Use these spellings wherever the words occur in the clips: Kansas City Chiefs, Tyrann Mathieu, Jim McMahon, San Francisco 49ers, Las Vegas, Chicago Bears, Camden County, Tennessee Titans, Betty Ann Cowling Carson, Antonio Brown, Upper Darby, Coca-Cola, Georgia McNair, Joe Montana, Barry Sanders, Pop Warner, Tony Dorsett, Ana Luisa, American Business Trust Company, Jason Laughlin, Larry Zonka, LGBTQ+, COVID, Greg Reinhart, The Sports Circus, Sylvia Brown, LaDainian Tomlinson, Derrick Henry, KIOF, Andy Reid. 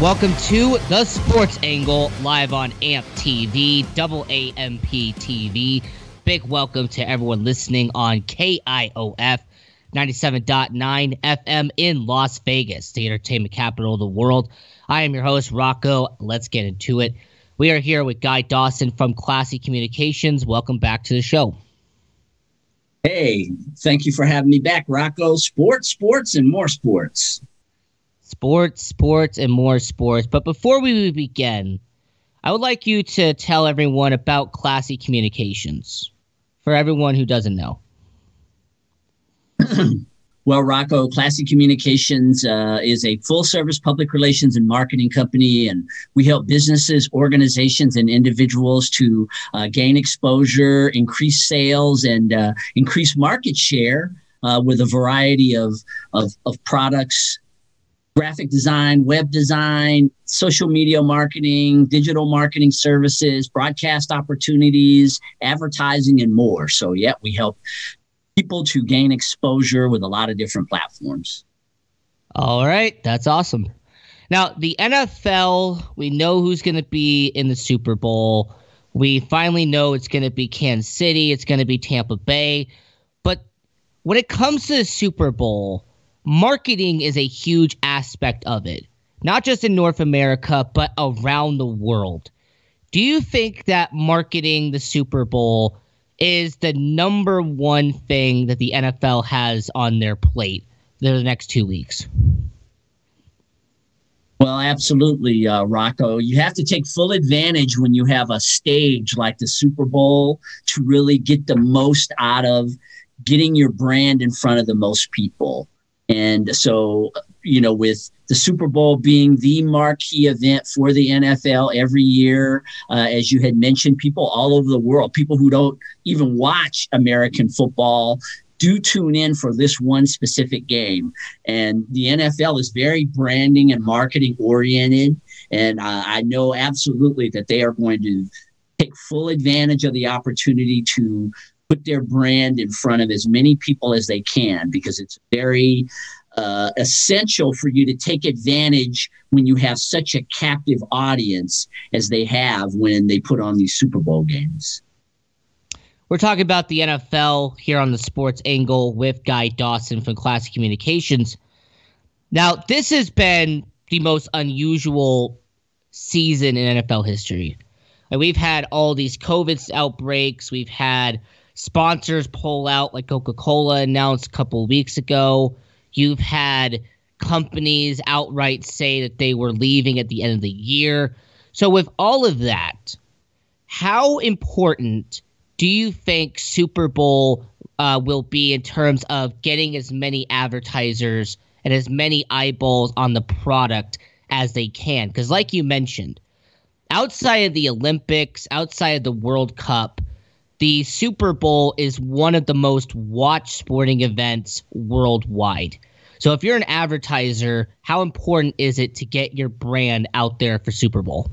Welcome to The Sports Angle, live on Amp TV, AMP TV. Big welcome to everyone listening on KIOF 97.9 FM in Las Vegas, the entertainment capital of the world. I am your host, Rocco. Let's get into it. We are here with Guy Dawson from Classy Communications. Welcome back to the show. Hey, thank you for having me back, Rocco. Sports, and more sports. Sports, and more sports. But before we begin, I would like you to tell everyone about Classy Communications, for everyone who doesn't know. Well, Rocco, Classy Communications is a full-service public relations and marketing company, and we help businesses, organizations, and individuals to gain exposure, increase sales, and increase market share with a variety of products, graphic design, web design, social media marketing, digital marketing services, broadcast opportunities, advertising, and more. So, yeah, we help people to gain exposure with a lot of different platforms. All right. That's awesome. Now, the NFL, we know who's going to be in the Super Bowl. We finally know it's going to be Kansas City. It's going to be Tampa Bay. But when it comes to the Super Bowl, marketing is a huge aspect of it, not just in North America, but around the world. Do you think that marketing the Super Bowl is the number one thing that the NFL has on their plate the next 2 weeks? Well, absolutely, Rocco. You have to take full advantage when you have a stage like the Super Bowl to really get the most out of getting your brand in front of the most people. And so, you know, with the Super Bowl being the marquee event for the NFL every year, as you had mentioned, people all over the world, people who don't even watch American football, do tune in for this one specific game. And the NFL is very branding and marketing oriented. And I know absolutely that they are going to take full advantage of the opportunity to put their brand in front of as many people as they can, because it's very essential for you to take advantage when you have such a captive audience as they have when they put on these Super Bowl games. We're talking about the NFL here on The Sports Angle with Guy Dawson from Classic Communications. Now, this has been the most unusual season in NFL history. And we've had all these COVID outbreaks. We've had sponsors pull out, like Coca-Cola announced a couple of weeks ago. You've had companies outright say that they were leaving at the end of the year. So with all of that, how important do you think Super Bowl will be in terms of getting as many advertisers and as many eyeballs on the product as they can? Because like you mentioned, outside of the Olympics, outside of the World Cup, the Super Bowl is one of the most watched sporting events worldwide. So if you're an advertiser, how important is it to get your brand out there for Super Bowl?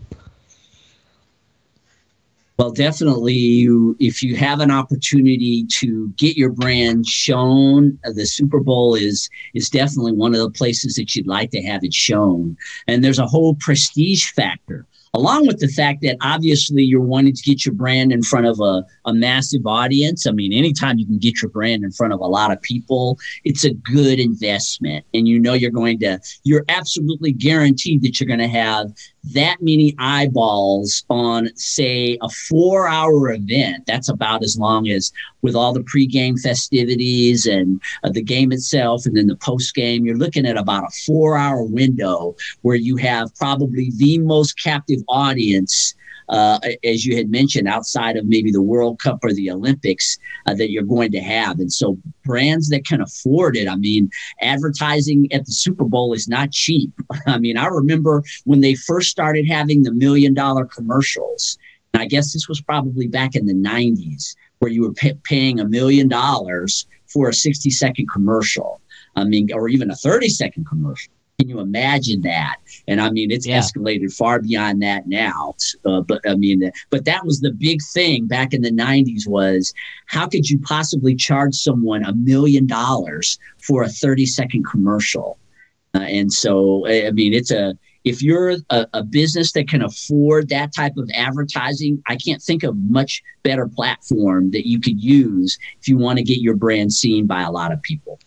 Well, definitely, if you have an opportunity to get your brand shown, the Super Bowl is definitely one of the places that you'd like to have it shown. And there's a whole prestige factor. along with the fact that obviously you're wanting to get your brand in front of a massive audience. I mean, anytime you can get your brand in front of a lot of people, it's a good investment. And you know you're absolutely guaranteed that you're going to have that many eyeballs on, say, a 4-hour event. That's about as long as with all the pregame festivities and the game itself and then the postgame, you're looking at about a 4-hour window where you have probably the most captive audience, as you had mentioned, outside of maybe the World Cup or the Olympics that you're going to have. And so brands that can afford it, I mean, advertising at the Super Bowl is not cheap. I mean, I remember when they first started having the $1 million commercials, and I guess this was probably back in the 90s, where you were paying $1 million for a 60-second commercial, I mean, or even a 30-second commercial. Can you imagine that? And I mean, it's escalated far beyond that now. But that was the big thing back in the 90s was how could you possibly charge someone $1 million for a 30-second commercial? And so, I mean, if you're a business that can afford that type of advertising, I can't think of much better platform that you could use if you want to get your brand seen by a lot of people.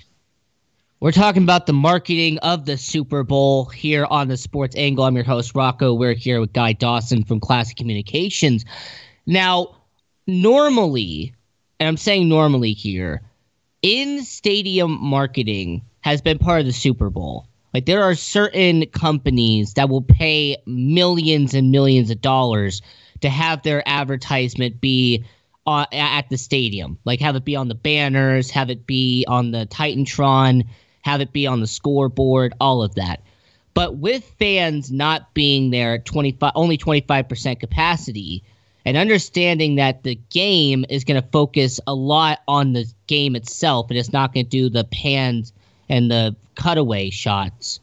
We're talking about the marketing of the Super Bowl here on The Sports Angle. I'm your host, Rocco. We're here with Guy Dawson from Classy Communications. Now, normally, and I'm saying normally here, in-stadium marketing has been part of the Super Bowl. Like, there are certain companies that will pay millions and millions of dollars to have their advertisement be at the stadium. Like, have it be on the banners, have it be on the Titantron, have it be on the scoreboard, all of that. But with fans not being there at only 25% capacity, and understanding that the game is going to focus a lot on the game itself, and it's not going to do the pans and the cutaway shots,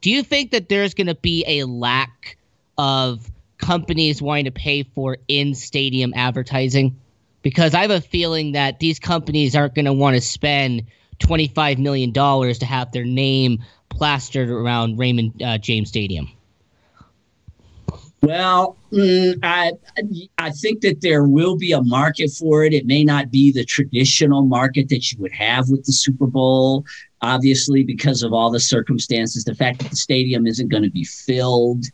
do you think that there's going to be a lack of companies wanting to pay for in-stadium advertising? Because I have a feeling that these companies aren't going to want to spend $25 million to have their name plastered around Raymond James Stadium. Well, I think that there will be a market for it. It may not be the traditional market that you would have with the Super Bowl, obviously, because of all the circumstances. The fact that the stadium isn't going to be filled.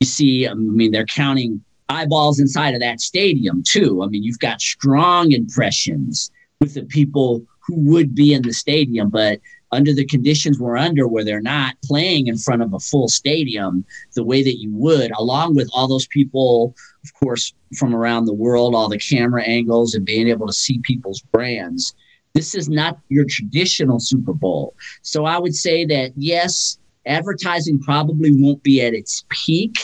You see, I mean, they're counting eyeballs inside of that stadium, too. I mean, you've got strong impressions with the people who would be in the stadium, but under the conditions we're under where they're not playing in front of a full stadium the way that you would, along with all those people, of course, from around the world, all the camera angles and being able to see people's brands. This is not your traditional Super Bowl. So I would say that, yes, advertising probably won't be at its peak,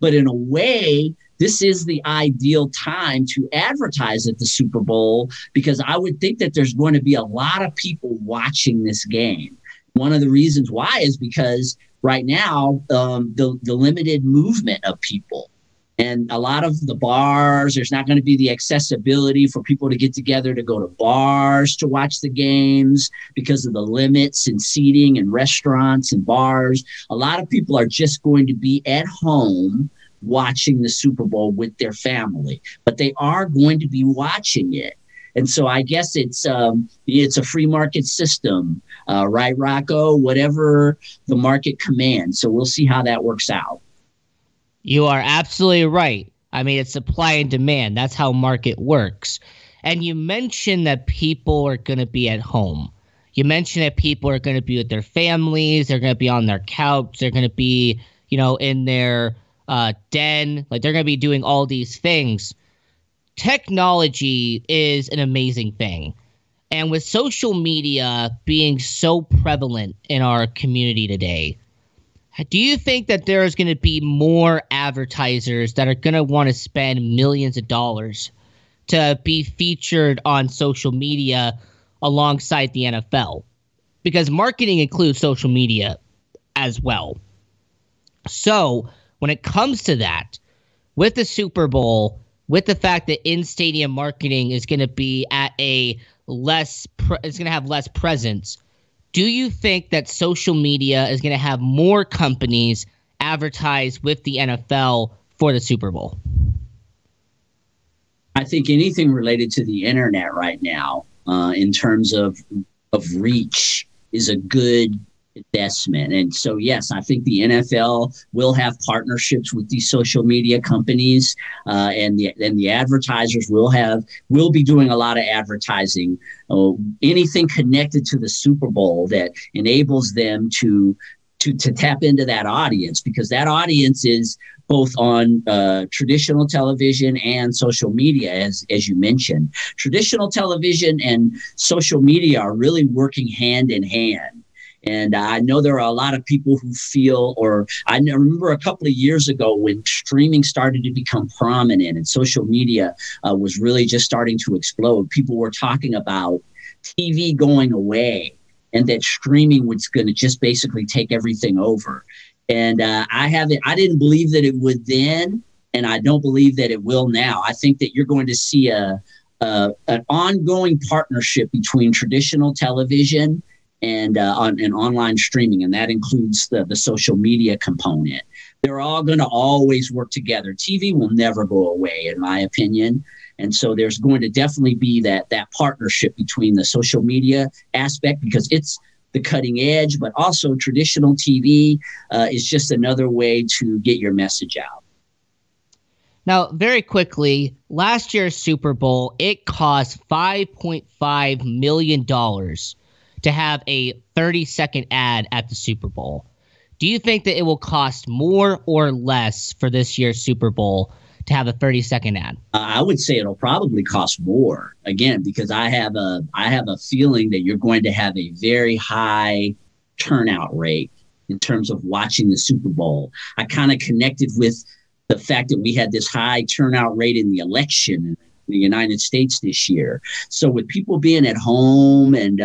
but in a way, this is the ideal time to advertise at the Super Bowl because I would think that there's going to be a lot of people watching this game. One of the reasons why is because right now, the limited movement of people. And a lot of the bars, there's not going to be the accessibility for people to get together to go to bars to watch the games because of the limits and seating and restaurants and bars. A lot of people are just going to be at home watching the Super Bowl with their family, but they are going to be watching it. And so I guess it's a free market system, right, Rocco? Whatever the market commands. So we'll see how that works out. You are absolutely right. I mean, it's supply and demand. That's how market works. And you mentioned that people are going to be at home. You mentioned that people are going to be with their families. They're going to be on their couch. They're going to be, in their den. Like, they're going to be doing all these things. Technology is an amazing thing. And with social media being so prevalent in our community today, do you think that there's going to be more advertisers that are going to want to spend millions of dollars to be featured on social media alongside the NFL? Because marketing includes social media as well. So when it comes to that, with the Super Bowl, with the fact that in-stadium marketing is going to be at it's going to have less presence, do you think that social media is going to have more companies advertise with the NFL for the Super Bowl? I think anything related to the internet right now, in terms of reach, is a good investment. And so, yes, I think the NFL will have partnerships with these social media companies, and the advertisers will be doing a lot of advertising. Anything connected to the Super Bowl that enables them to tap into that audience, because that audience is both on traditional television and social media, as you mentioned. Traditional television and social media are really working hand in hand. And I know there are a lot of people who feel, or I remember a couple of years ago when streaming started to become prominent and social media was really just starting to explode, people were talking about TV going away and that streaming was going to just basically take everything over. And I didn't believe that it would then, and I don't believe that it will now. I think that you're going to see an ongoing partnership between traditional television and online streaming, and that includes the social media component. They're all going to always work together. TV will never go away, in my opinion. And so there's going to definitely be that partnership between the social media aspect, because it's the cutting edge, but also traditional TV is just another way to get your message out. Now, very quickly, last year's Super Bowl, it cost $5.5 million to have a 30-second ad at the Super Bowl. Do you think that it will cost more or less for this year's Super Bowl to have a 30-second ad? I would say it'll probably cost more, again, because I have a feeling that you're going to have a very high turnout rate in terms of watching the Super Bowl. I kind of connected with the fact that we had this high turnout rate in the election in the United States this year. So with people being at home and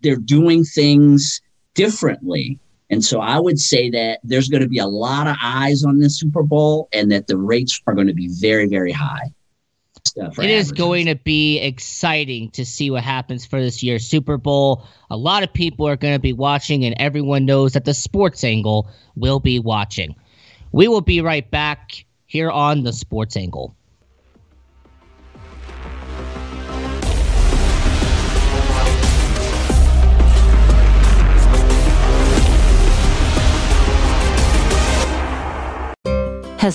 they're doing things differently. And so I would say that there's going to be a lot of eyes on this Super Bowl and that the rates are going to be very, very high. It is going to be exciting to see what happens for this year's Super Bowl. A lot of people are going to be watching, and everyone knows that the Sports Angle will be watching. We will be right back here on the Sports Angle. Has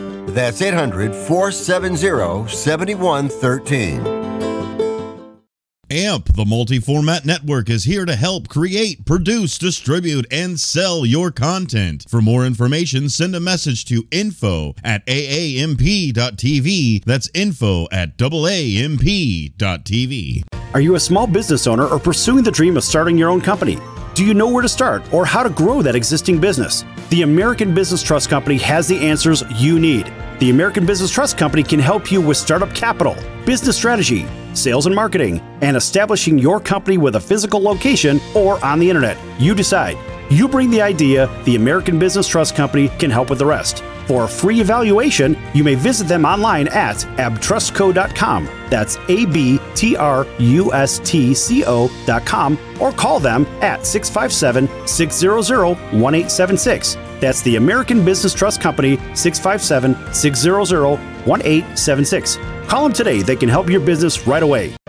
That's 800-470-7113. AMP, the multi-format network, is here to help create, produce, distribute, and sell your content. For more information, send a message to info@aamp.tv. That's info@aamp.tv. Are you a small business owner or pursuing the dream of starting your own company? Do you know where to start or how to grow that existing business? The American Business Trust Company has the answers you need. The American Business Trust Company can help you with startup capital, business strategy, sales and marketing, and establishing your company with a physical location or on the internet. You decide. You bring the idea, the American Business Trust Company can help with the rest. For a free evaluation, you may visit them online at abtrustco.com. That's ABTRUSTCO.com, or call them at 657-600-1876. That's the American Business Trust Company, 657-600-1876. Call them today. They can help your business right away.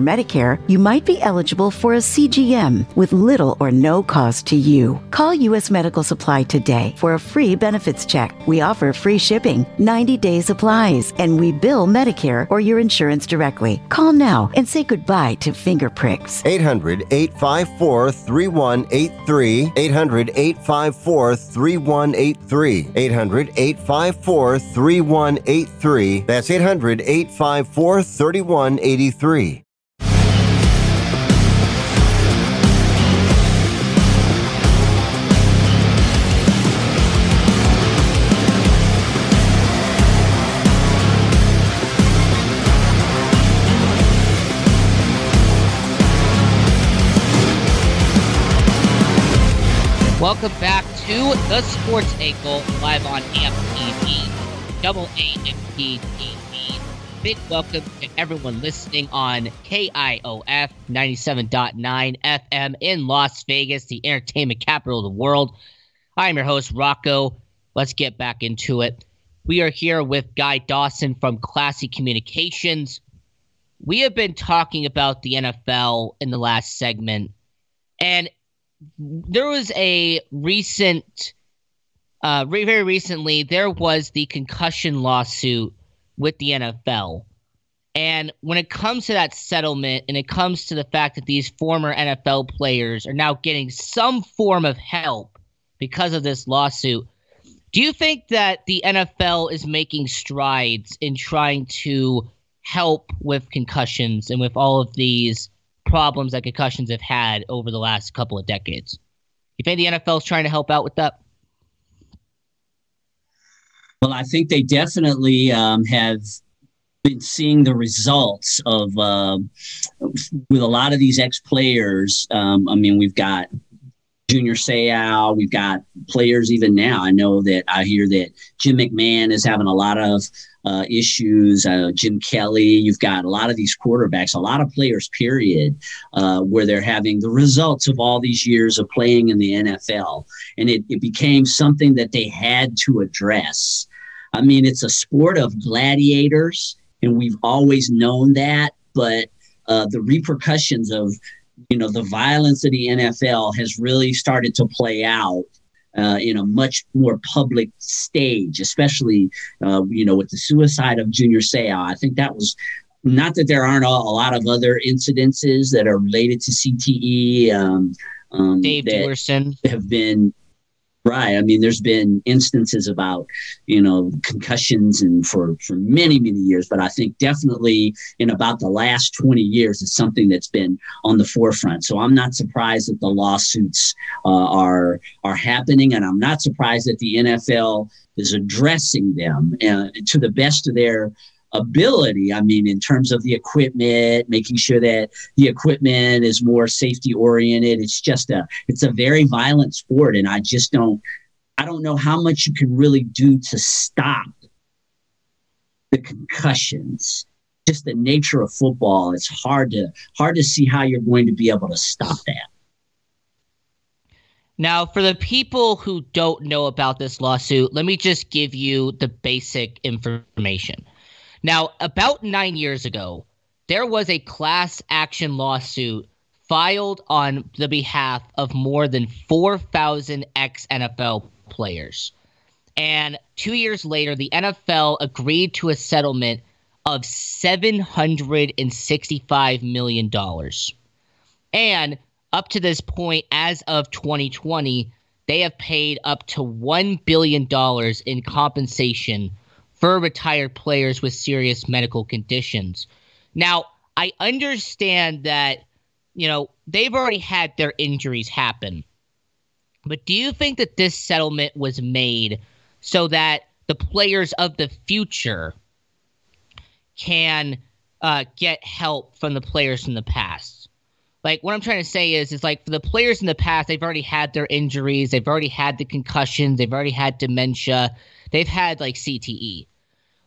Medicare, you might be eligible for a CGM with little or no cost to you. Call U.S. Medical Supply today for a free benefits check. We offer free shipping, 90-day supplies, and we bill Medicare or your insurance directly. Call now and say goodbye to finger pricks. 800-854-3183. 800-854-3183. 800-854-3183. That's 800-854-3183. Welcome back to The Sports Angle, live on Amp TV, double AMP TV. Big welcome to everyone listening on KIOF 97.9 FM in Las Vegas, the entertainment capital of the world. I'm your host, Rocco. Let's get back into it. We are here with Guy Dawson from Classy Communications. We have been talking about the NFL in the last segment, and there was a recent, very recently, there was the concussion lawsuit with the NFL. And when it comes to that settlement and it comes to the fact that these former NFL players are now getting some form of help because of this lawsuit, do you think that the NFL is making strides in trying to help with concussions and with all of these problems that concussions have had over the last couple of decades? You think the NFL is trying to help out with that? Well, I think they definitely have been seeing the results of with a lot of these ex-players. I mean, we've got Junior Seau, we've got players even now. I know that I hear that Jim McMahon is having a lot of issues, Jim Kelly. You've got a lot of these quarterbacks, a lot of players, period, where they're having the results of all these years of playing in the NFL. And it became something that they had to address. I mean, it's a sport of gladiators, and we've always known that, but the repercussions of, you know, the violence of the NFL has really started to play out in a much more public stage, especially, you know, with the suicide of Junior Seau. I think that was, not that there aren't a lot of other incidences that are related to CTE. Dave Dorson have been, right. I mean, there's been instances about, you know, concussions and for many, many years, but I think definitely in about the last 20 years, it's something that's been on the forefront. So I'm not surprised that the lawsuits are happening, and I'm not surprised that the NFL is addressing them to the best of their ability. I mean, in terms of the equipment, making sure that the equipment is more safety oriented. It's just it's a very violent sport, and I don't know how much you can really do to stop the concussions. Just the nature of football, it's hard to see how you're going to be able to stop that. Now, for the people who don't know about this lawsuit, let me just give you the basic information. Now, about 9 years ago, there was a class action lawsuit filed on the behalf of more than 4,000 ex-NFL players. And 2 years later, the NFL agreed to a settlement of $765 million. And up to this point, as of 2020, they have paid up to $1 billion in compensation for retired players with serious medical conditions. Now, I understand that, you know, they've already had their injuries happen, but do you think that this settlement was made so that the players of the future can get help from the players in the past. Like, what I'm trying to say is like for the players in the past, they've already had their injuries. They've already had the concussions. They've already had dementia. They've had like CTE.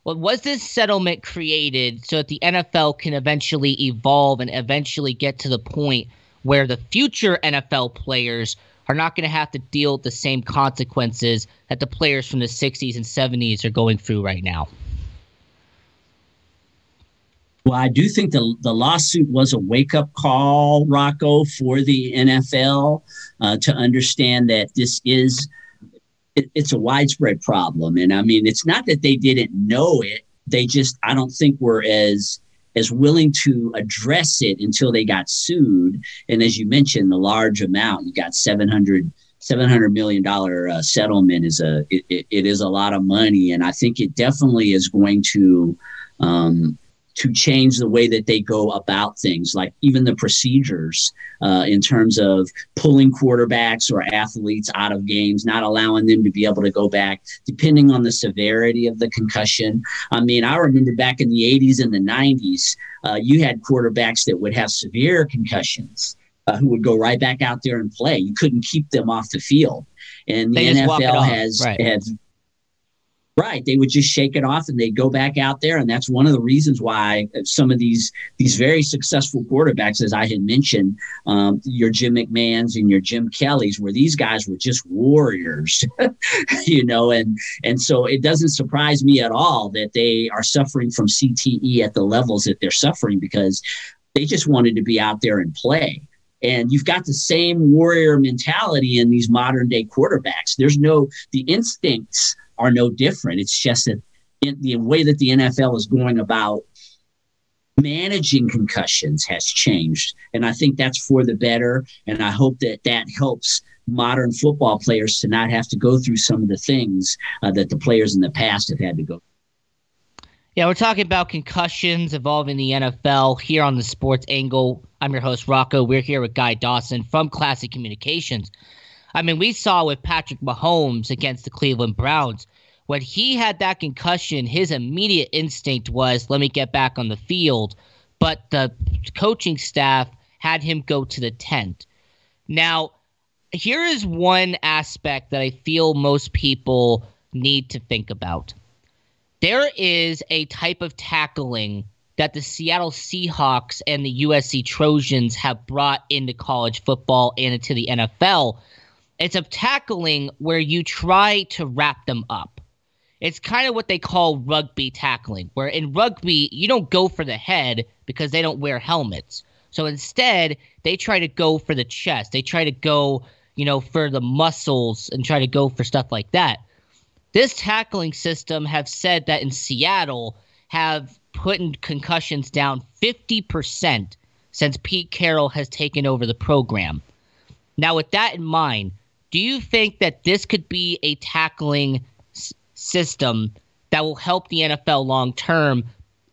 Well, was this settlement created so that the NFL can eventually evolve and eventually get to the point where the future NFL players are not going to have to deal with the same consequences that the players from the 60s and 70s are going through right now? Well, I do think the lawsuit was a wake-up call, Rocco, for the NFL to understand that this is it's a widespread problem. And I mean, it's not that they didn't know it. They just, I don't think were as willing to address it until they got sued. And as you mentioned, the large amount, you got $700 million settlement is it is a lot of money. And I think it definitely is going to change the way that they go about things, like even the procedures in terms of pulling quarterbacks or athletes out of games, not allowing them to be able to go back, depending on the severity of the concussion. I mean, I remember back in the 80s and the 90s, you had quarterbacks that would have severe concussions who would go right back out there and play. You couldn't keep them off the field. And the NFL has Right. They would just shake it off and they'd go back out there. And that's one of the reasons why some of these very successful quarterbacks, as I had mentioned, your Jim McMahons and your Jim Kellys, where these guys were just warriors, you know, and so it doesn't surprise me at all that they are suffering from CTE at the levels that they're suffering because they just wanted to be out there and play. And you've got the same warrior mentality in these modern day quarterbacks. The instincts are no different. It's just that in the way that the NFL is going about managing concussions has changed. And I think that's for the better. And I hope that helps modern football players to not have to go through some of the things that the players in the past have had to go through. Yeah, we're talking about concussions involving the NFL here on The Sports Angle. I'm your host, Rocco. We're here with Guy Dawson from Classy Communications. I mean, we saw with Patrick Mahomes against the Cleveland Browns, when he had that concussion, his immediate instinct was, let me get back on the field. But the coaching staff had him go to the tent. Now, here is one aspect that I feel most people need to think about. There is a type of tackling that the Seattle Seahawks and the USC Trojans have brought into college football and into the NFL. It's a tackling where you try to wrap them up. It's kind of what they call rugby tackling, where in rugby, you don't go for the head because they don't wear helmets. So instead, they try to go for the chest. They try to go, for the muscles and try to go for stuff like that. This tackling system have said that in Seattle have put in concussions down 50% since Pete Carroll has taken over the program. Now, with that in mind, do you think that this could be a tackling system that will help the NFL long term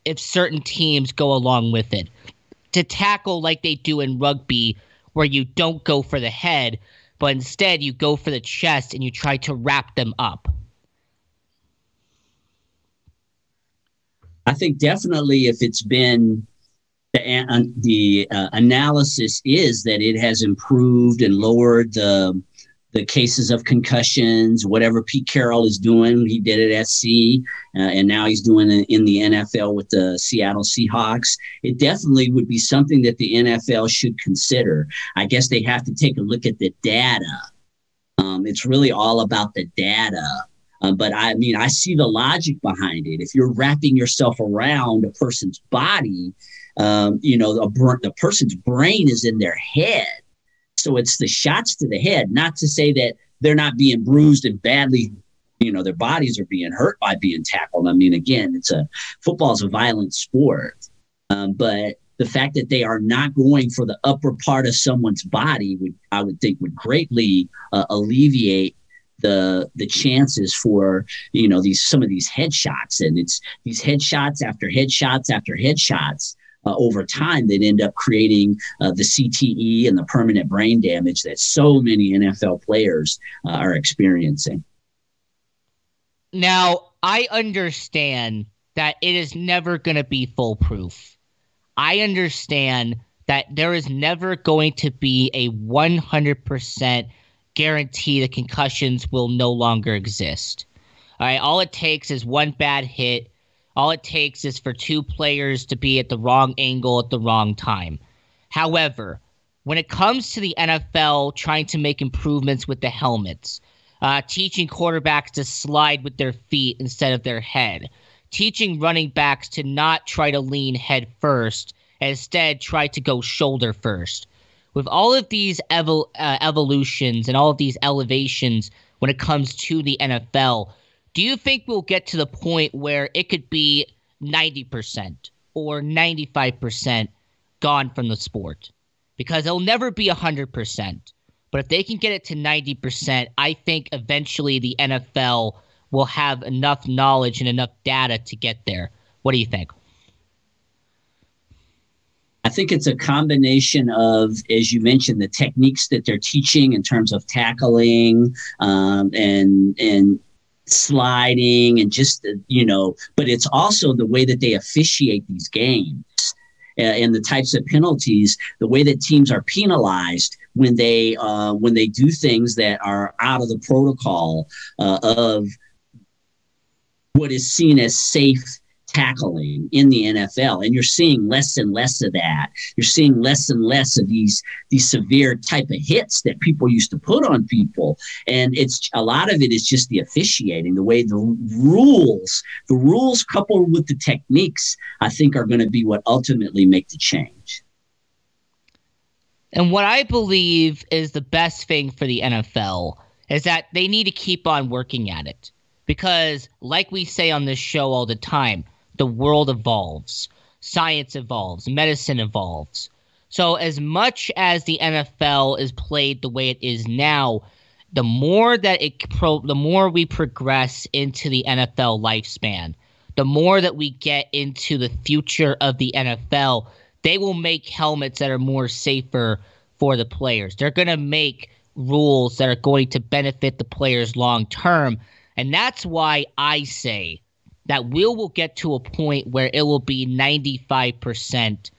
if certain teams go along with it? To tackle like they do in rugby, where you don't go for the head, but instead you go for the chest and you try to wrap them up. I think definitely if it's been the analysis is that it has improved and lowered the cases of concussions, whatever Pete Carroll is doing. He did it at SC and now he's doing it in the NFL with the Seattle Seahawks. It definitely would be something that the NFL should consider. I guess they have to take a look at the data. It's really all about the data. But I mean, I see the logic behind it. If you're wrapping yourself around a person's body, the person's brain is in their head. So it's the shots to the head, not to say that they're not being bruised and badly, their bodies are being hurt by being tackled. I mean, again, football's a violent sport. But the fact that they are not going for the upper part of someone's body would greatly alleviate the chances for some of these headshots, and it's these headshots after headshots after headshots over time that end up creating the CTE and the permanent brain damage that so many NFL players are experiencing. Now, I understand that it is never going to be foolproof. I understand that there is never going to be a 100% guarantee that concussions will no longer exist. All right, all it takes is one bad hit. All it takes is for two players to be at the wrong angle at the wrong time. However, when it comes to the NFL trying to make improvements with the helmets, teaching quarterbacks to slide with their feet instead of their head, teaching running backs to not try to lean head first, and instead try to go shoulder first. With all of these evolutions and all of these elevations when it comes to the NFL, do you think we'll get to the point where it could be 90% or 95% gone from the sport? Because it'll never be 100%. But if they can get it to 90%, I think eventually the NFL will have enough knowledge and enough data to get there. What do you think? I think it's a combination of, as you mentioned, the techniques that they're teaching in terms of tackling and sliding and just, but it's also the way that they officiate these games and the types of penalties, the way that teams are penalized when they do things that are out of the protocol of what is seen as safe tackling in the NFL. And you're seeing less and less of that. You're seeing less and less of these severe type of hits that people used to put on people. And it's a lot of it is just the officiating, the way the rules coupled with the techniques, I think are going to be what ultimately make the change. And what I believe is the best thing for the NFL is that they need to keep on working at it, because like we say on this show all the time, the world evolves, science evolves, medicine evolves. So as much as the NFL is played the way it is now, the more we progress into the NFL lifespan, the more that we get into the future of the NFL, they will make helmets that are more safer for the players. They're going to make rules that are going to benefit the players long term. And that's why I say that we will get to a point where it will be 95%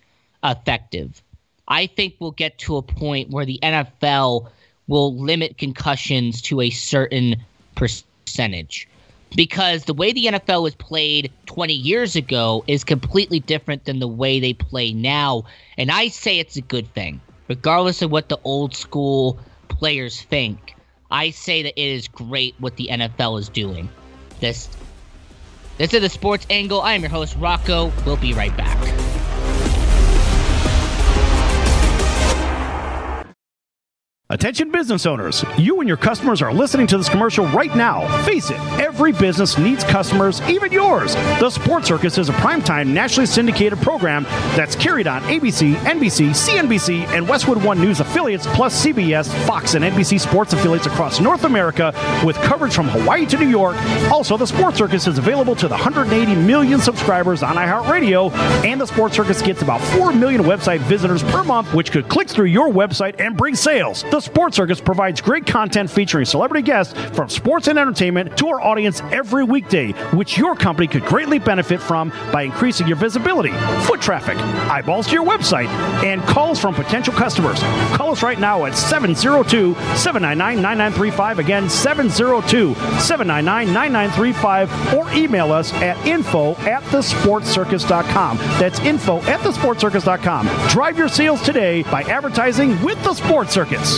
effective. I think we'll get to a point where the NFL will limit concussions to a certain percentage, because the way the NFL was played 20 years ago is completely different than the way they play now. And I say it's a good thing, regardless of what the old school players think. I say that it is great what the NFL is doing. This is The Sports Angle. I am your host, Rocco. We'll be right back. Attention business owners, you and your customers are listening to this commercial right now. Face it, every business needs customers, even yours. The Sports Circus is a primetime nationally syndicated program that's carried on ABC, NBC, CNBC, and Westwood One News affiliates, plus CBS, Fox, and NBC sports affiliates across North America with coverage from Hawaii to New York. Also, the Sports Circus is available to the 180 million subscribers on iHeartRadio, and the Sports Circus gets about 4 million website visitors per month, which could click through your website and bring sales. The Sports Circus provides great content featuring celebrity guests from sports and entertainment to our audience every weekday, which your company could greatly benefit from by increasing your visibility, foot traffic, eyeballs to your website, and calls from potential customers. Call us right now at 702-799-9935. Again, 702-799-9935, or email us at info@thesportscircus.com. That's info@thesportscircus.com. Drive your sales today by advertising with the Sports Circus.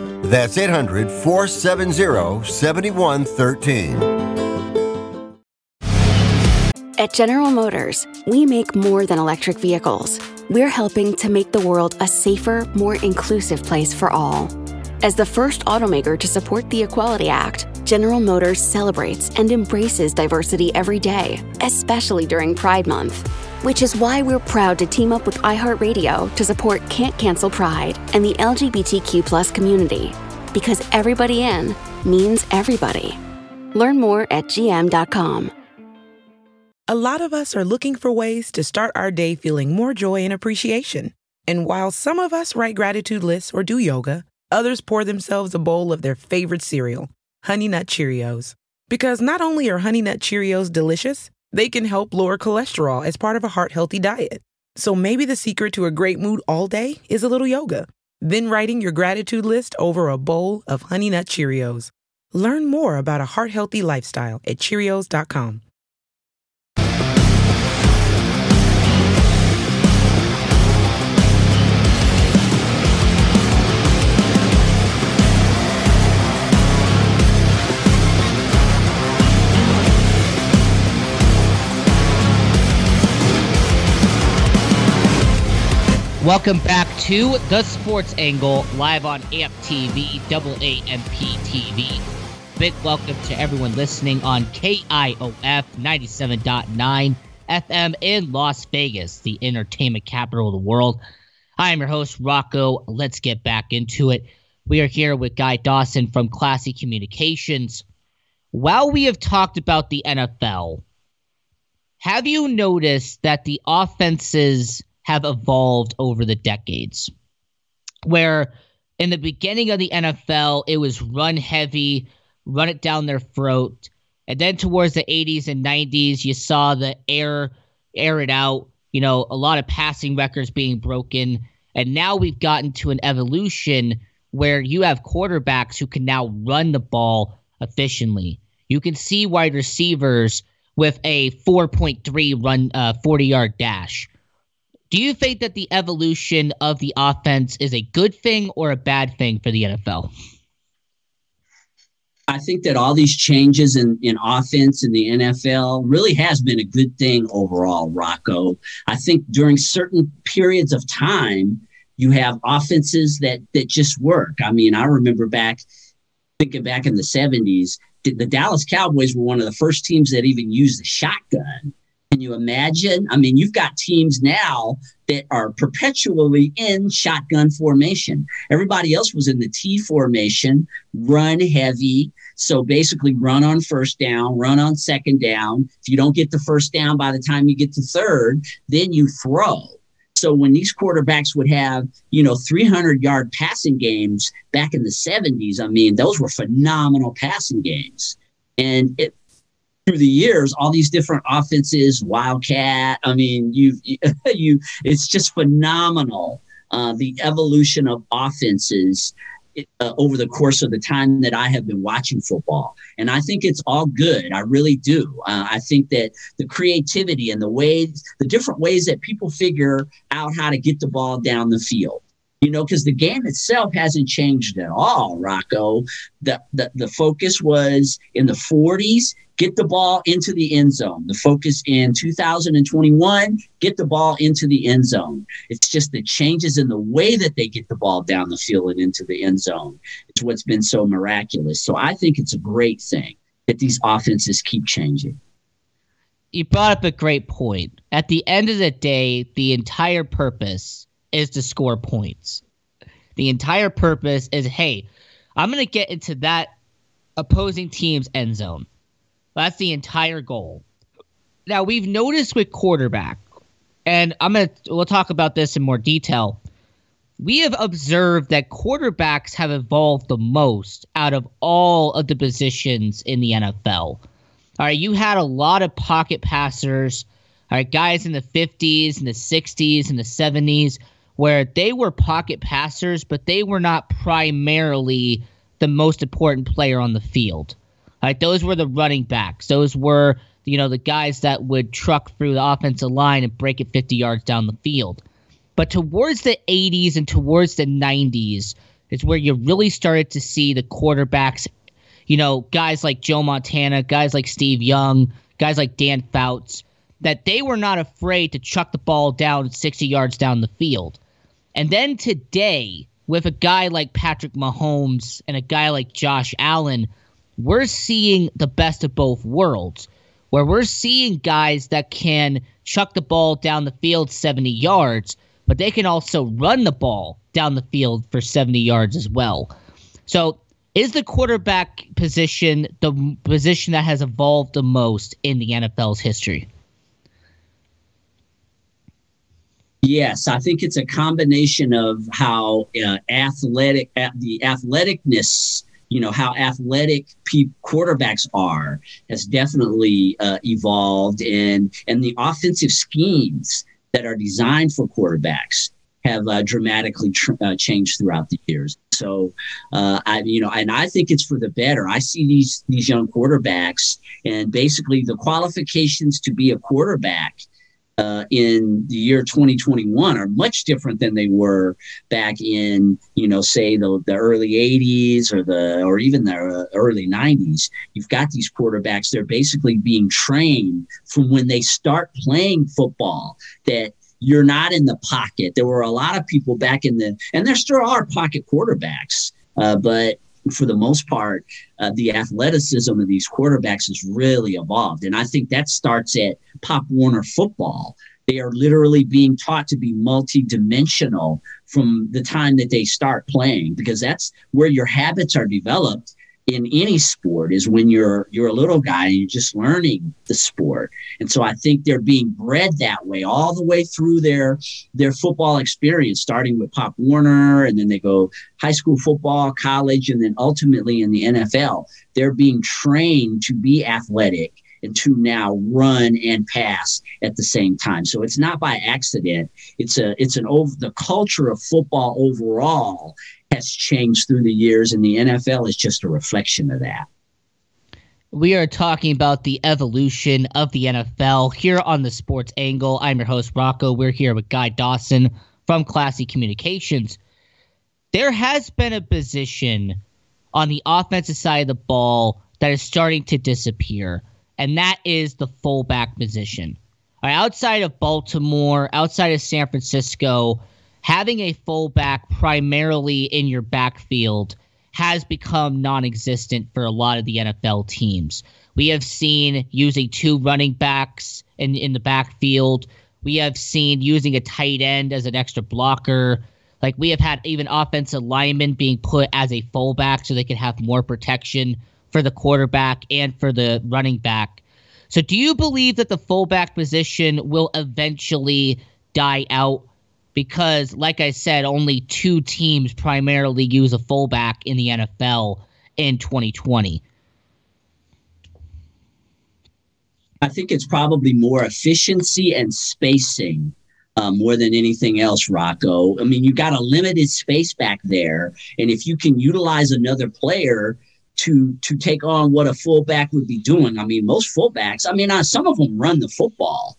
That's 800-470-7113. At General Motors, we make more than electric vehicles. We're helping to make the world a safer, more inclusive place for all. As the first automaker to support the Equality Act, General Motors celebrates and embraces diversity every day, especially during Pride Month. Which is why we're proud to team up with iHeartRadio to support Can't Cancel Pride and the LGBTQ+ community. Because everybody in means everybody. Learn more at gm.com. A lot of us are looking for ways to start our day feeling more joy and appreciation. And while some of us write gratitude lists or do yoga, others pour themselves a bowl of their favorite cereal, Honey Nut Cheerios. Because not only are Honey Nut Cheerios delicious, they can help lower cholesterol as part of a heart-healthy diet. So maybe the secret to a great mood all day is a little yoga, then writing your gratitude list over a bowl of Honey Nut Cheerios. Learn more about a heart-healthy lifestyle at Cheerios.com. Welcome back to The Sports Angle, live on Amp TV, AAMP TV. Big welcome to everyone listening on KIOF 97.9 FM in Las Vegas, the entertainment capital of the world. I am your host, Rocco. Let's get back into it. We are here with Guy Dawson from Classy Communications. While we have talked about the NFL, have you noticed that the offenses have evolved over the decades, where in the beginning of the NFL, it was run heavy, run it down their throat. And then towards the 80s and 90s, you saw the air it out, you know, a lot of passing records being broken. And now we've gotten to an evolution where you have quarterbacks who can now run the ball efficiently. You can see wide receivers with a 4.3 run, 40-yard dash. Do you think that the evolution of the offense is a good thing or a bad thing for the NFL? I think that all these changes in offense in the NFL really has been a good thing overall, Rocco. I think during certain periods of time, you have offenses that just work. I mean, I remember thinking back in the 70s, the Dallas Cowboys were one of the first teams that even used the shotgun. Can you imagine? I mean, you've got teams now that are perpetually in shotgun formation. Everybody else was in the T formation, run heavy. So basically run on first down, run on second down. If you don't get the first down by the time you get to third, then you throw. So when these quarterbacks would have, 300-yard passing games back in the 70s, I mean, those were phenomenal passing games. And through the years, all these different offenses, Wildcat, I mean, it's just phenomenal, the evolution of offenses over the course of the time that I have been watching football. And I think it's all good. I really do. I think that the creativity and the different ways that people figure out how to get the ball down the field. because the game itself hasn't changed at all, Rocco. The focus was in the 40s, get the ball into the end zone. The focus in 2021, get the ball into the end zone. It's just the changes in the way that they get the ball down the field and into the end zone. It's what's been so miraculous. So I think it's a great thing that these offenses keep changing. You brought up a great point. At the end of the day, the entire purpose is to score points. The entire purpose is, hey, I'm going to get into that opposing team's end zone. That's the entire goal. Now, we've noticed with quarterback, and we'll talk about this in more detail. We have observed that quarterbacks have evolved the most out of all of the positions in the NFL. All right, you had a lot of pocket passers, all right, guys in the 50s and the 60s and the 70s, where they were pocket passers, but they were not primarily the most important player on the field. All right, those were the running backs. Those were, the guys that would truck through the offensive line and break it 50 yards down the field. But towards the 80s and towards the 90s is where you really started to see the quarterbacks. Guys like Joe Montana, guys like Steve Young, guys like Dan Fouts, that they were not afraid to chuck the ball down 60 yards down the field. And then today, with a guy like Patrick Mahomes and a guy like Josh Allen, we're seeing the best of both worlds, where we're seeing guys that can chuck the ball down the field 70 yards, but they can also run the ball down the field for 70 yards as well. So, is the quarterback position the position that has evolved the most in the NFL's history? Yes, I think it's a combination of how athleticness, how athletic quarterbacks are, has definitely evolved, and the offensive schemes that are designed for quarterbacks have dramatically changed throughout the years. So, and I think it's for the better. I see these young quarterbacks, and basically the qualifications to be a quarterback in the year 2021 are much different than they were back in, say the early 80s or even the early 90s. You've got these quarterbacks, they're basically being trained from when they start playing football that you're not in the pocket. There were a lot of people back and there still are pocket quarterbacks, but for the most part, the athleticism of these quarterbacks has really evolved. And I think that starts at Pop Warner football. They are literally being taught to be multidimensional from the time that they start playing, because that's where your habits are developed in any sport, is when you're a little guy and you're just learning the sport. And so I think they're being bred that way all the way through their football experience, starting with Pop Warner, and then they go high school football, college, and then ultimately in the NFL. They're being trained to be athletic and to now run and pass at the same time. So it's not by accident. The culture of football overall has changed through the years, and the NFL is just a reflection of that. We are talking about the evolution of the NFL here on The Sports Angle. I'm your host, Rocco. We're here with Guy Dawson from Classy Communications. There has been a position on the offensive side of the ball that is starting to disappear, and that is the fullback position. All right, outside of Baltimore, outside of San Francisco, having a fullback primarily in your backfield has become non-existent for a lot of the NFL teams. We have seen using two running backs in the backfield. We have seen using a tight end as an extra blocker. Like, we have had even offensive linemen being put as a fullback so they could have more protection for the quarterback and for the running back. So do you believe that the fullback position will eventually die out? Because, like I said, only two teams primarily use a fullback in the NFL in 2020. I think it's probably more efficiency and spacing more than anything else, Rocco. I mean, you got a limited space back there, and if you can utilize another player to take on what a fullback would be doing. I mean, most fullbacks, some of them run the football,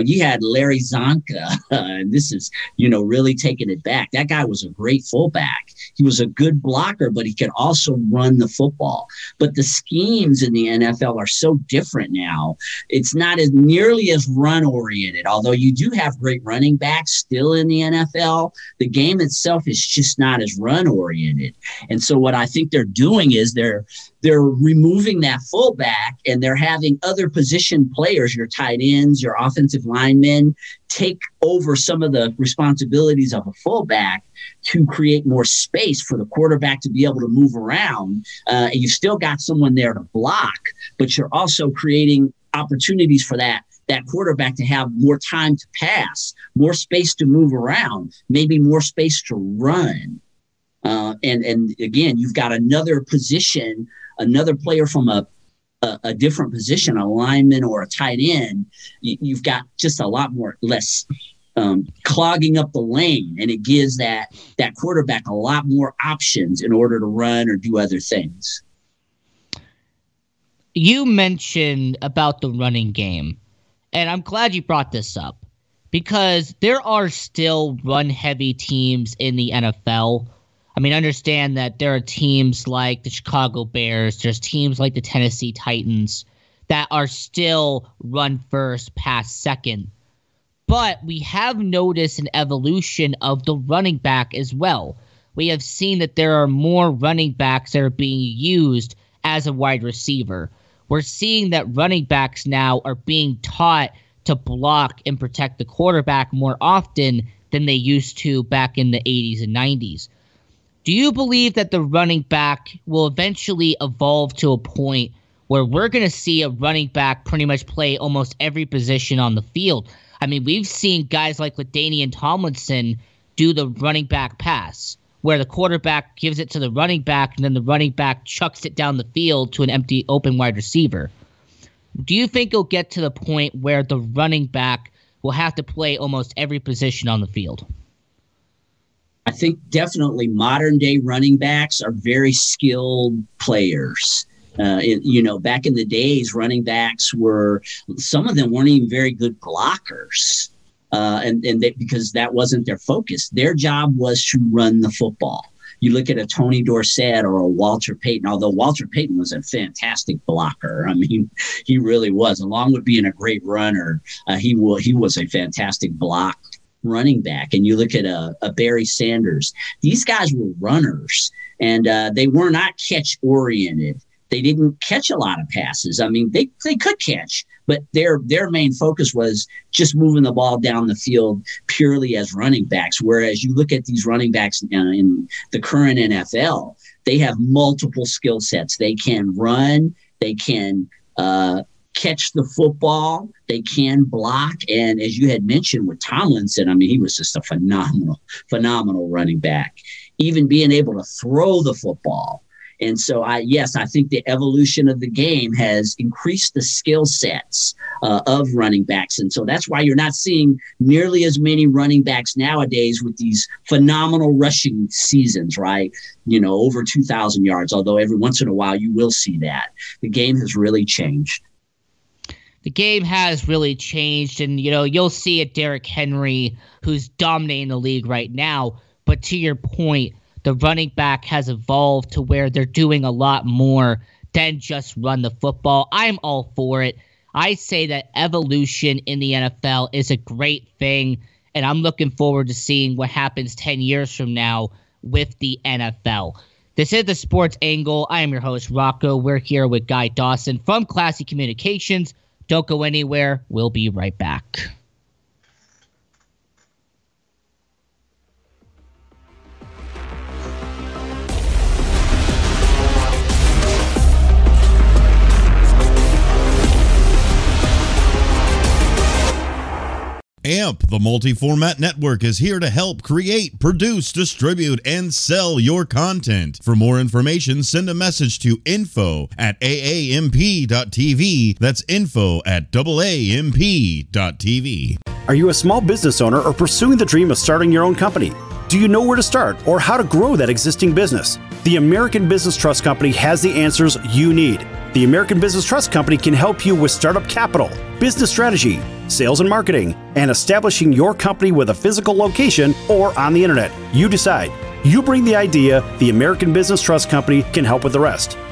You had Larry Zonka, and this is, you know, really taking it back. That guy was a great fullback. He was a good blocker, but he could also run the football. But the schemes in the NFL are so different now. It's not as nearly as run-oriented, although you do have great running backs still in the NFL. The game itself is just not as run-oriented. And so what I think they're doing is they're removing that fullback, and they're having other position players, your tight ends, your offensive linemen, take over some of the responsibilities of a fullback to create more space for the quarterback to be able to move around. And you've still got someone there to block, but you're also creating opportunities for that quarterback to have more time to pass, more space to move around, maybe more space to run. And again, you've got another position, another player from a different position, a lineman or a tight end. You've got just a lot more less clogging up the lane, and it gives that quarterback a lot more options in order to run or do other things. You mentioned about the running game, and I'm glad you brought this up because there are still run-heavy teams in the NFL. I mean, understand that there are teams like the Chicago Bears, there's teams like the Tennessee Titans that are still run first, pass second. But we have noticed an evolution of the running back as well. We have seen that there are more running backs that are being used as a wide receiver. We're seeing that running backs now are being taught to block and protect the quarterback more often than they used to back in the 80s and 90s. Do you believe that the running back will eventually evolve to a point where we're going to see a running back pretty much play almost every position on the field? I mean, we've seen guys like LaDainian Tomlinson do the running back pass, where the quarterback gives it to the running back, and then the running back chucks it down the field to an empty, open wide receiver. Do you think it'll get to the point where the running back will have to play almost every position on the field? I think definitely modern-day running backs are very skilled players. Back in the days, running backs were – some of them weren't even very good blockers because that wasn't their focus. Their job was to run the football. You look at a Tony Dorsett or a Walter Payton, although Walter Payton was a fantastic blocker. I mean, he really was. Along with being a great runner, he was a fantastic blocker. Running back, and you look at a Barry Sanders. These guys were runners, and they were not catch oriented. They didn't catch a lot of passes. I mean, they could catch, but their main focus was just moving the ball down the field purely as running backs. Whereas you look at these running backs in the current NFL, they have multiple skill sets. They can run. They can catch the football, they can block, and as you had mentioned with Tomlinson, I mean, he was just a phenomenal running back, even being able to throw the football. And so, I think the evolution of the game has increased the skill sets of running backs. And so that's why you're not seeing nearly as many running backs nowadays with these phenomenal rushing seasons, right? You know, over 2,000 yards, although every once in a while you will see that. The game has really changed. The game has really changed, and, you know, you'll see a Derrick Henry who's dominating the league right now. But to your point, the running back has evolved to where they're doing a lot more than just run the football. I'm all for it. I say that evolution in the NFL is a great thing, and I'm looking forward to seeing what happens 10 years from now with the NFL. This is The Sports Angle. I am your host, Rocco. We're here with Guy Dawson from Classy Communications. Don't go anywhere. We'll be right back. AMP, the multi-format network, is here to help create, produce, distribute, and sell your content. For more information, send a message to info@aamp.tv. That's info@aamp.tv. Are you a small business owner or pursuing the dream of starting your own company? Do you know where to start or how to grow that existing business? The American Business Trust Company has the answers you need. The American Business Trust Company can help you with startup capital, business strategy, sales and marketing, and establishing your company with a physical location or on the internet. You decide. You bring the idea, the American Business Trust Company can help with the rest.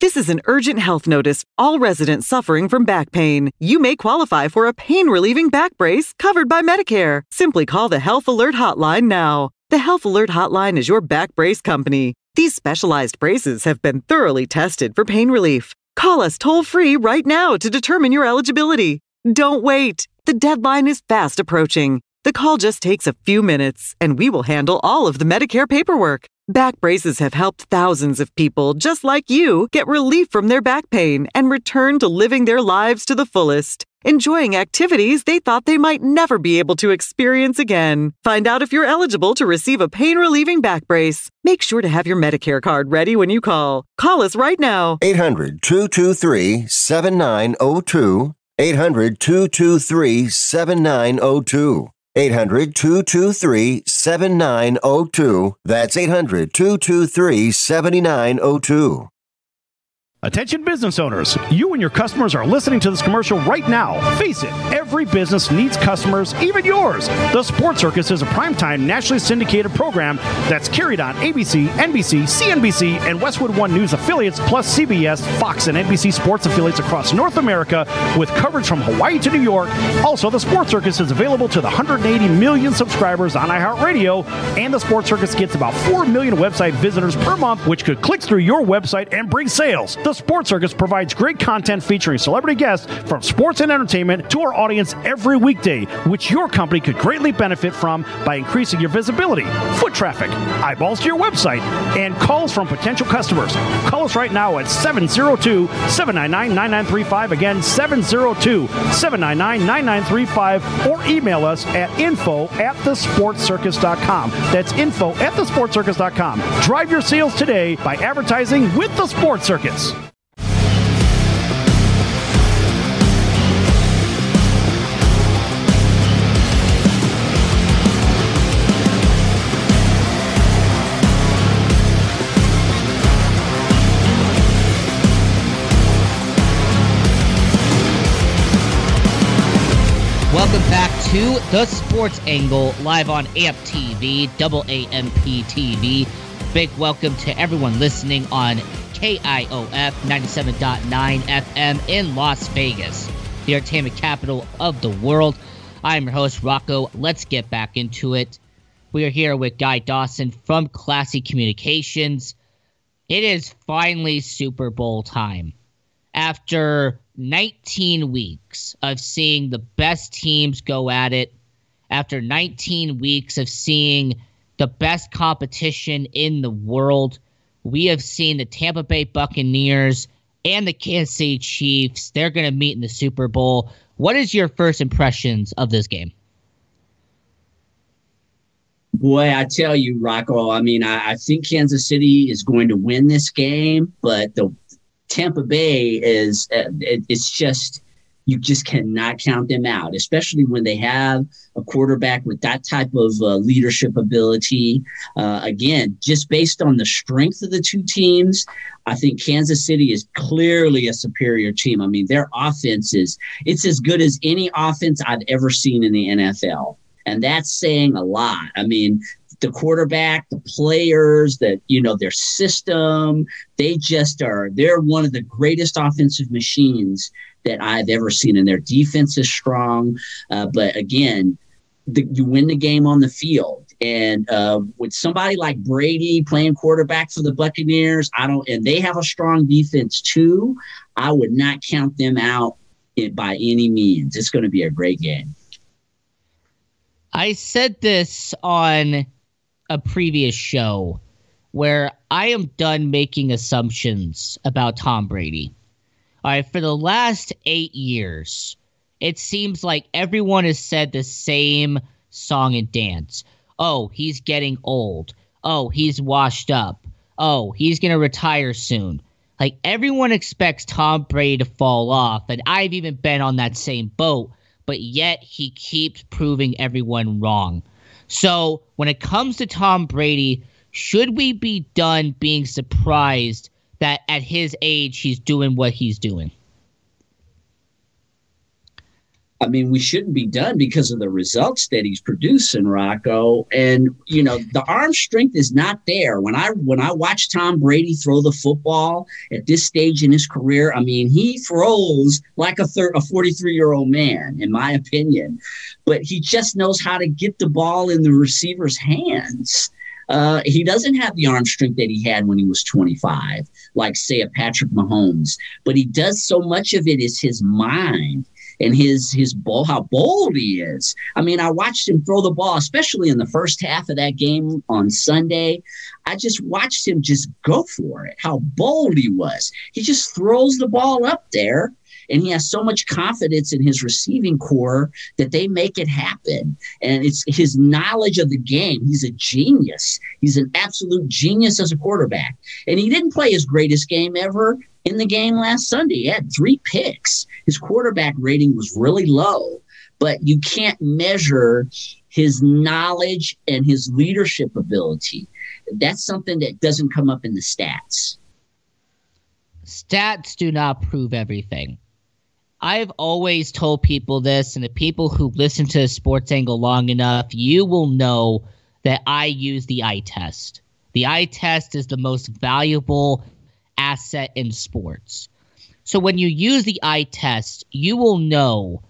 This is an urgent health notice. All residents suffering from back pain. You may qualify for a pain-relieving back brace covered by Medicare. Simply call the Health Alert Hotline now. The Health Alert Hotline is your back brace company. These specialized braces have been thoroughly tested for pain relief. Call us toll-free right now to determine your eligibility. Don't wait. The deadline is fast approaching. The call just takes a few minutes, and we will handle all of the Medicare paperwork. Back braces have helped thousands of people just like you get relief from their back pain and return to living their lives to the fullest, enjoying activities they thought they might never be able to experience again. Find out if you're eligible to receive a pain-relieving back brace. Make sure to have your Medicare card ready when you call. Call us right now. 800-223-7902. 800-223-7902. 800-223-7902. That's 800-223-7902. Attention business owners, you and your customers are listening to this commercial right now. Face it, every business needs customers, even yours. The Sports Circus is a primetime nationally syndicated program that's carried on ABC, NBC, CNBC, and Westwood One News affiliates, plus CBS, Fox, and NBC sports affiliates across North America with coverage from Hawaii to New York. Also, the Sports Circus is available to the 180 million subscribers on iHeartRadio, and the Sports Circus gets about 4 million website visitors per month, which could click through your website and bring sales. The Sports Circus provides great content featuring celebrity guests from sports and entertainment to our audience every weekday, which your company could greatly benefit from by increasing your visibility, foot traffic, eyeballs to your website, and calls from potential customers. Call us right now at 702-799-9935. Again, 702-799-9935, or email us at info@thesportscircus.com. That's info@thesportscircus.com. Drive your sales today by advertising with the Sports Circus. Welcome back to The Sports Angle, live on Amp TV, AMP TV. Big welcome to everyone listening on KIOF 97.9 FM in Las Vegas, the entertainment capital of the world. I'm your host, Rocco. Let's get back into it. We are here with Guy Dawson from Classy Communications. It is finally Super Bowl time. After 19 weeks of seeing the best teams go at it, after 19 weeks of seeing the best competition in the world, we have seen the Tampa Bay Buccaneers and the Kansas City Chiefs. They're going to meet in the Super Bowl. What is your first impressions of this game? Boy, I tell you, Rocco, I mean, I think Kansas City is going to win this game, but the Tampa Bay is, it's just, you just cannot count them out, especially when they have a quarterback with that type of leadership ability. Again, just based on the strength of the two teams, I think Kansas City is clearly a superior team. I mean, their offense is, it's as good as any offense I've ever seen in the NFL. And that's saying a lot. I mean, the quarterback, the players, that, you know, their system, they just are, they're one of the greatest offensive machines that I've ever seen. And their defense is strong. But again, you win the game on the field. And with somebody like Brady playing quarterback for the Buccaneers, and they have a strong defense too, I would not count them out by any means. It's going to be a great game. I said this on a previous show where I am done making assumptions about Tom Brady. All right, for the last 8 years, it seems like everyone has said the same song and dance. Oh, he's getting old. Oh, he's washed up. oh, he's going to retire soon. Like, everyone expects Tom Brady to fall off, and I've even been on that same boat, but yet he keeps proving everyone wrong. So when it comes to Tom Brady, should we be done being surprised that at his age he's doing what he's doing? I mean, we shouldn't be done because of the results that he's producing, Rocco. And, you know, the arm strength is not there. When I watch Tom Brady throw the football at this stage in his career, I mean, he throws like a 43-year-old man, in my opinion. But he just knows how to get the ball in the receiver's hands. He doesn't have the arm strength that he had when he was 25, like, say, a Patrick Mahomes. But he does so much of it is his mind. And his ball, how bold he is. I mean, I watched him throw the ball, especially in the first half of that game on Sunday. I just watched him just go for it, how bold he was. He just throws the ball up there, and he has so much confidence in his receiving corps that they make it happen. And it's his knowledge of the game. He's a genius. He's an absolute genius as a quarterback. And he didn't play his greatest game ever in the game last Sunday. He had 3 picks. His quarterback rating was really low, but you can't measure his knowledge and his leadership ability. That's something that doesn't come up in the stats. Stats do not prove everything. I've always told people this, and the people who listen to the Sports Angle long enough, you will know that I use the eye test. The eye test is the most valuable asset in sports. So when you use the eye test, you will know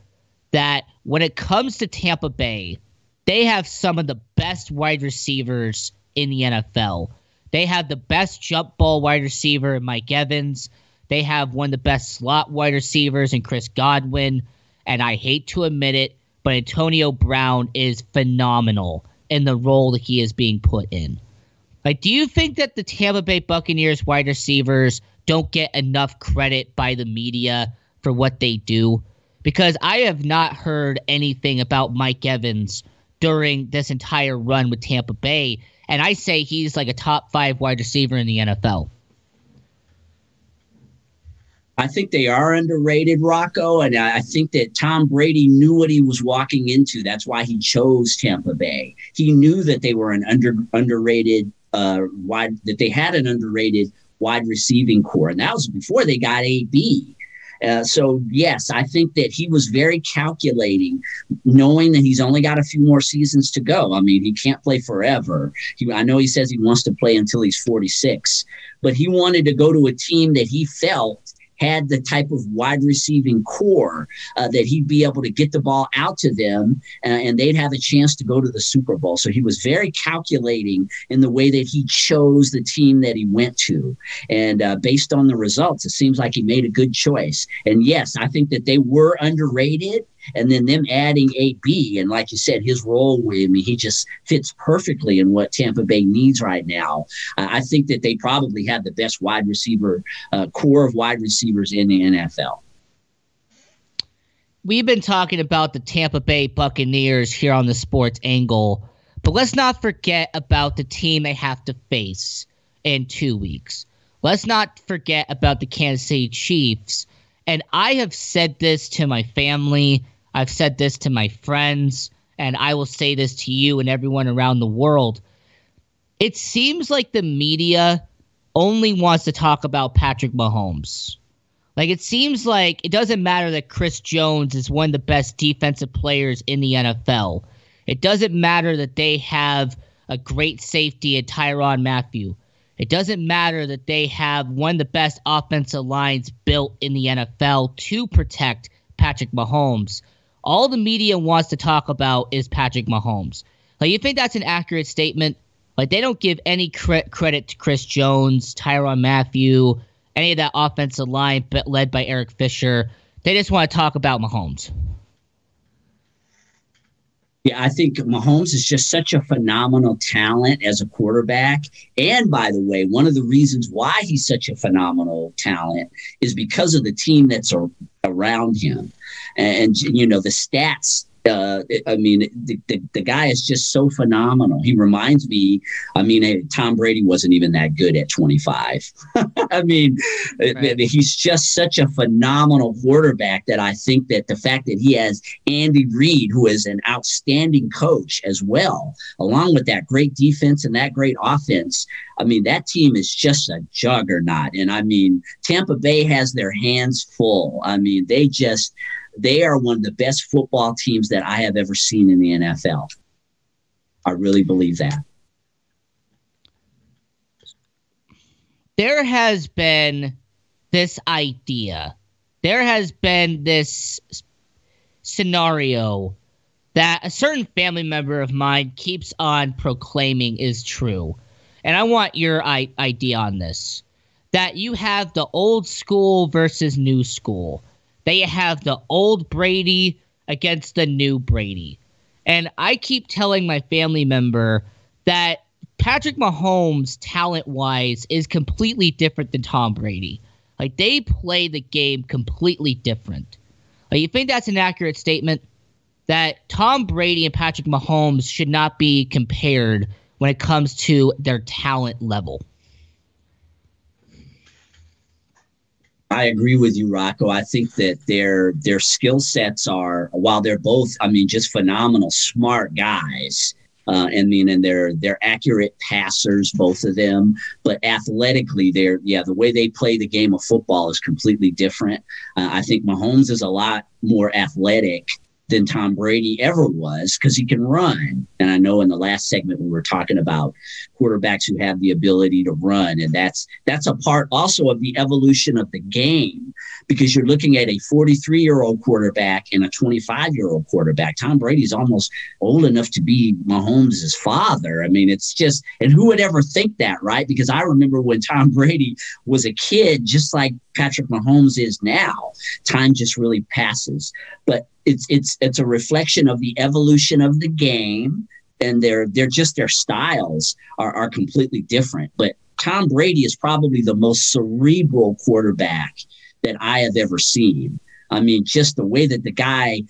that when it comes to Tampa Bay, they have some of the best wide receivers in the NFL. They have the best jump ball wide receiver in Mike Evans. They have one of the best slot wide receivers in Chris Godwin, and I hate to admit it, but Antonio Brown is phenomenal in the role that he is being put in. Like, do you think that the Tampa Bay Buccaneers wide receivers don't get enough credit by the media for what they do? Because I have not heard anything about Mike Evans during this entire run with Tampa Bay, and I say he's like a top 5 wide receiver in the NFL. I think they are underrated, Rocco, and I think that Tom Brady knew what he was walking into. That's why he chose Tampa Bay. He knew that they were an underrated wide receiving core, and that was before they got AB. So, yes, I think that he was very calculating, knowing that he's only got a few more seasons to go. I mean, he can't play forever. I know he says he wants to play until he's 46, but he wanted to go to a team that he felt had the type of wide receiving core that he'd be able to get the ball out to them, and they'd have a chance to go to the Super Bowl. So he was very calculating in the way that he chose the team that he went to. And based on the results, it seems like he made a good choice. And yes, I think that they were underrated. And then them adding AB, and like you said, his role, I mean, he just fits perfectly in what Tampa Bay needs right now. I think that they probably have the best wide receiver, core of wide receivers in the NFL. We've been talking about the Tampa Bay Buccaneers here on the Sports Angle, but let's not forget about the team they have to face in 2 weeks. Let's not forget about the Kansas City Chiefs. And I have said this to my family, I've said this to my friends, and I will say this to you and everyone around the world. It seems like the media only wants to talk about Patrick Mahomes. Like, it seems like it doesn't matter that Chris Jones is one of the best defensive players in the NFL. It doesn't matter that they have a great safety at Tyrann Mathieu. It doesn't matter that they have one of the best offensive lines built in the NFL to protect Patrick Mahomes. All the media wants to talk about is Patrick Mahomes. Like, you think that's an accurate statement? Like, they don't give any credit to Chris Jones, Tyrann Mathieu, any of that offensive line led by Eric Fisher. They just want to talk about Mahomes. Yeah, I think Mahomes is just such a phenomenal talent as a quarterback. And by the way, one of the reasons why he's such a phenomenal talent is because of the team that's around him. And, you know, the stats I mean, the guy is just so phenomenal. He reminds me, I mean, Tom Brady wasn't even that good at 25. I mean, right. He's just such a phenomenal quarterback that I think that the fact that he has Andy Reid, who is an outstanding coach as well, along with that great defense and that great offense, I mean, that team is just a juggernaut. And I mean, Tampa Bay has their hands full. I mean, they are one of the best football teams that I have ever seen in the NFL. I really believe that. There has been this idea. There has been this scenario that a certain family member of mine keeps on proclaiming is true. And I want your idea on this, that you have the old school versus new school. They have the old Brady against the new Brady. And I keep telling my family member that Patrick Mahomes, talent-wise, is completely different than Tom Brady. Like, they play the game completely different. Like, you think that's an accurate statement? That Tom Brady and Patrick Mahomes should not be compared when it comes to their talent level? I agree with you, Rocco. I think that their skill sets are, while they're both, I mean, just phenomenal, smart guys. And they're accurate passers, both of them. But athletically, the way they play the game of football is completely different. I think Mahomes is a lot more athletic than Tom Brady ever was because he can run. And I know in the last segment we were talking about quarterbacks who have the ability to run, and that's a part also of the evolution of the game because you're looking at a 43-year-old quarterback and a 25-year-old quarterback. Tom Brady's almost old enough to be Mahomes' father. I mean, it's just – and who would ever think that, right? Because I remember when Tom Brady was a kid, just like Patrick Mahomes is now. Time just really passes. But it's a reflection of the evolution of the game, and their styles are completely different. But Tom Brady is probably the most cerebral quarterback that I have ever seen. I mean, just the way that the guy,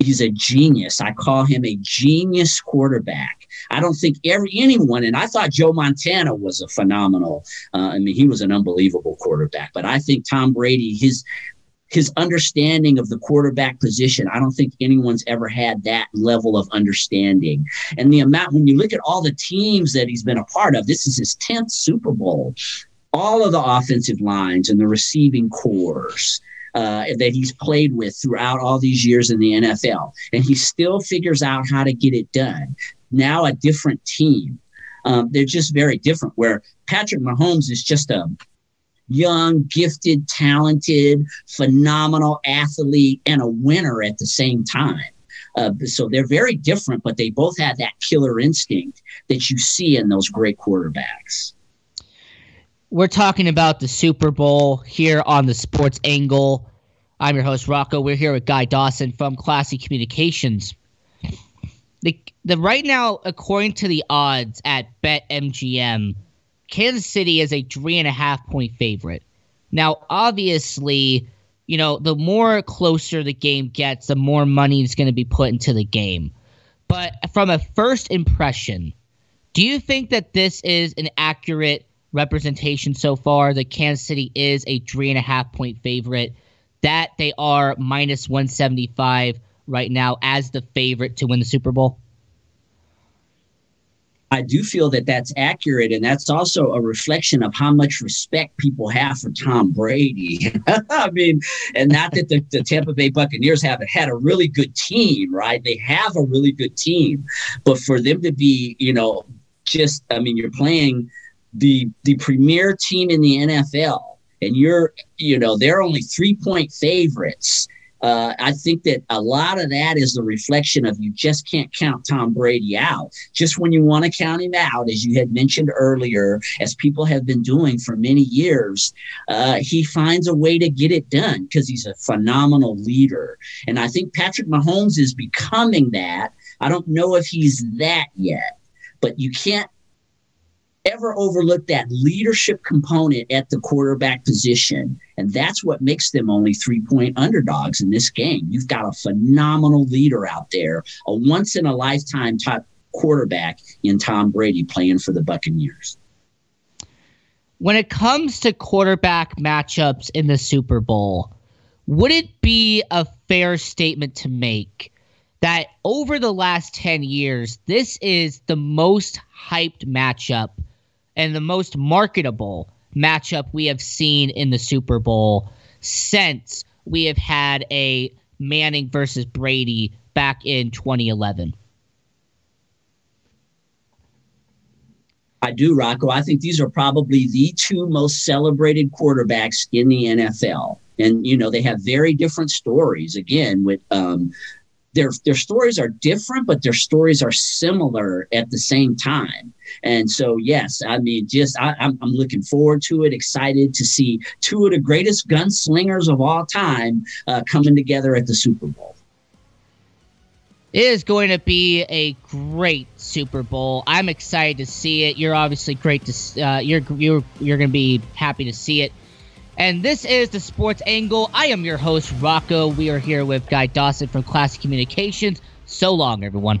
he's a genius. I call him a genius quarterback. I don't think anyone, and I thought Joe Montana was a phenomenal, he was an unbelievable quarterback. But I think Tom Brady, his understanding of the quarterback position, I don't think anyone's ever had that level of understanding. And the amount, when you look at all the teams that he's been a part of, this is his 10th Super Bowl. All of the offensive lines and the receiving corps that he's played with throughout all these years in the NFL. And he still figures out how to get it done. Now a different team. They're just very different, where Patrick Mahomes is just a young, gifted, talented, phenomenal athlete, and a winner at the same time. So they're very different, but they both have that killer instinct that you see in those great quarterbacks. We're talking about the Super Bowl here on the Sports Angle. I'm your host, Rocco. We're here with Guy Dawson from Classy Communications. The right now, according to the odds at BetMGM, Kansas City is a 3.5-point favorite. Now, obviously, you know, the more closer the game gets, the more money is going to be put into the game. But from a first impression, do you think that this is an accurate representation so far, that Kansas City is a 3.5-point favorite, that they are minus 175 right now as the favorite to win the Super Bowl? I do feel that that's accurate, and that's also a reflection of how much respect people have for Tom Brady. I mean, and not that the Tampa Bay Buccaneers haven't had a really good team, right? They have a really good team, but for them to be, you know, just, I mean, you're playing the premier team in the NFL, and you're, you know, they're only 3-point favorites. I think that a lot of that is the reflection of you just can't count Tom Brady out. Just when you want to count him out, as you had mentioned earlier, as people have been doing for many years, he finds a way to get it done because he's a phenomenal leader. And I think Patrick Mahomes is becoming that. I don't know if he's that yet, but you can't ever overlook that leadership component at the quarterback position. And that's what makes them only 3-point underdogs in this game. You've got a phenomenal leader out there, a once in a lifetime type quarterback in Tom Brady playing for the Buccaneers. When it comes to quarterback matchups in the Super Bowl, would it be a fair statement to make that over the last 10 years, this is the most hyped matchup and the most marketable matchup we have seen in the Super Bowl since we have had a Manning versus Brady back in 2011? I do, Rocco. I think these are probably the two most celebrated quarterbacks in the NFL. And, you know, they have very different stories. Again, with their stories are different, but their stories are similar at the same time. And so, yes, I mean, just I'm looking forward to it, excited to see two of the greatest gunslingers of all time coming together at the Super Bowl. It is going to be a great Super Bowl. I'm excited to see it. You're obviously great to you're going to be happy to see it. And this is The Sports Angle. I am your host, Rocco. We are here with Guy Dawson from Classy Communications. So long, everyone.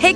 Hey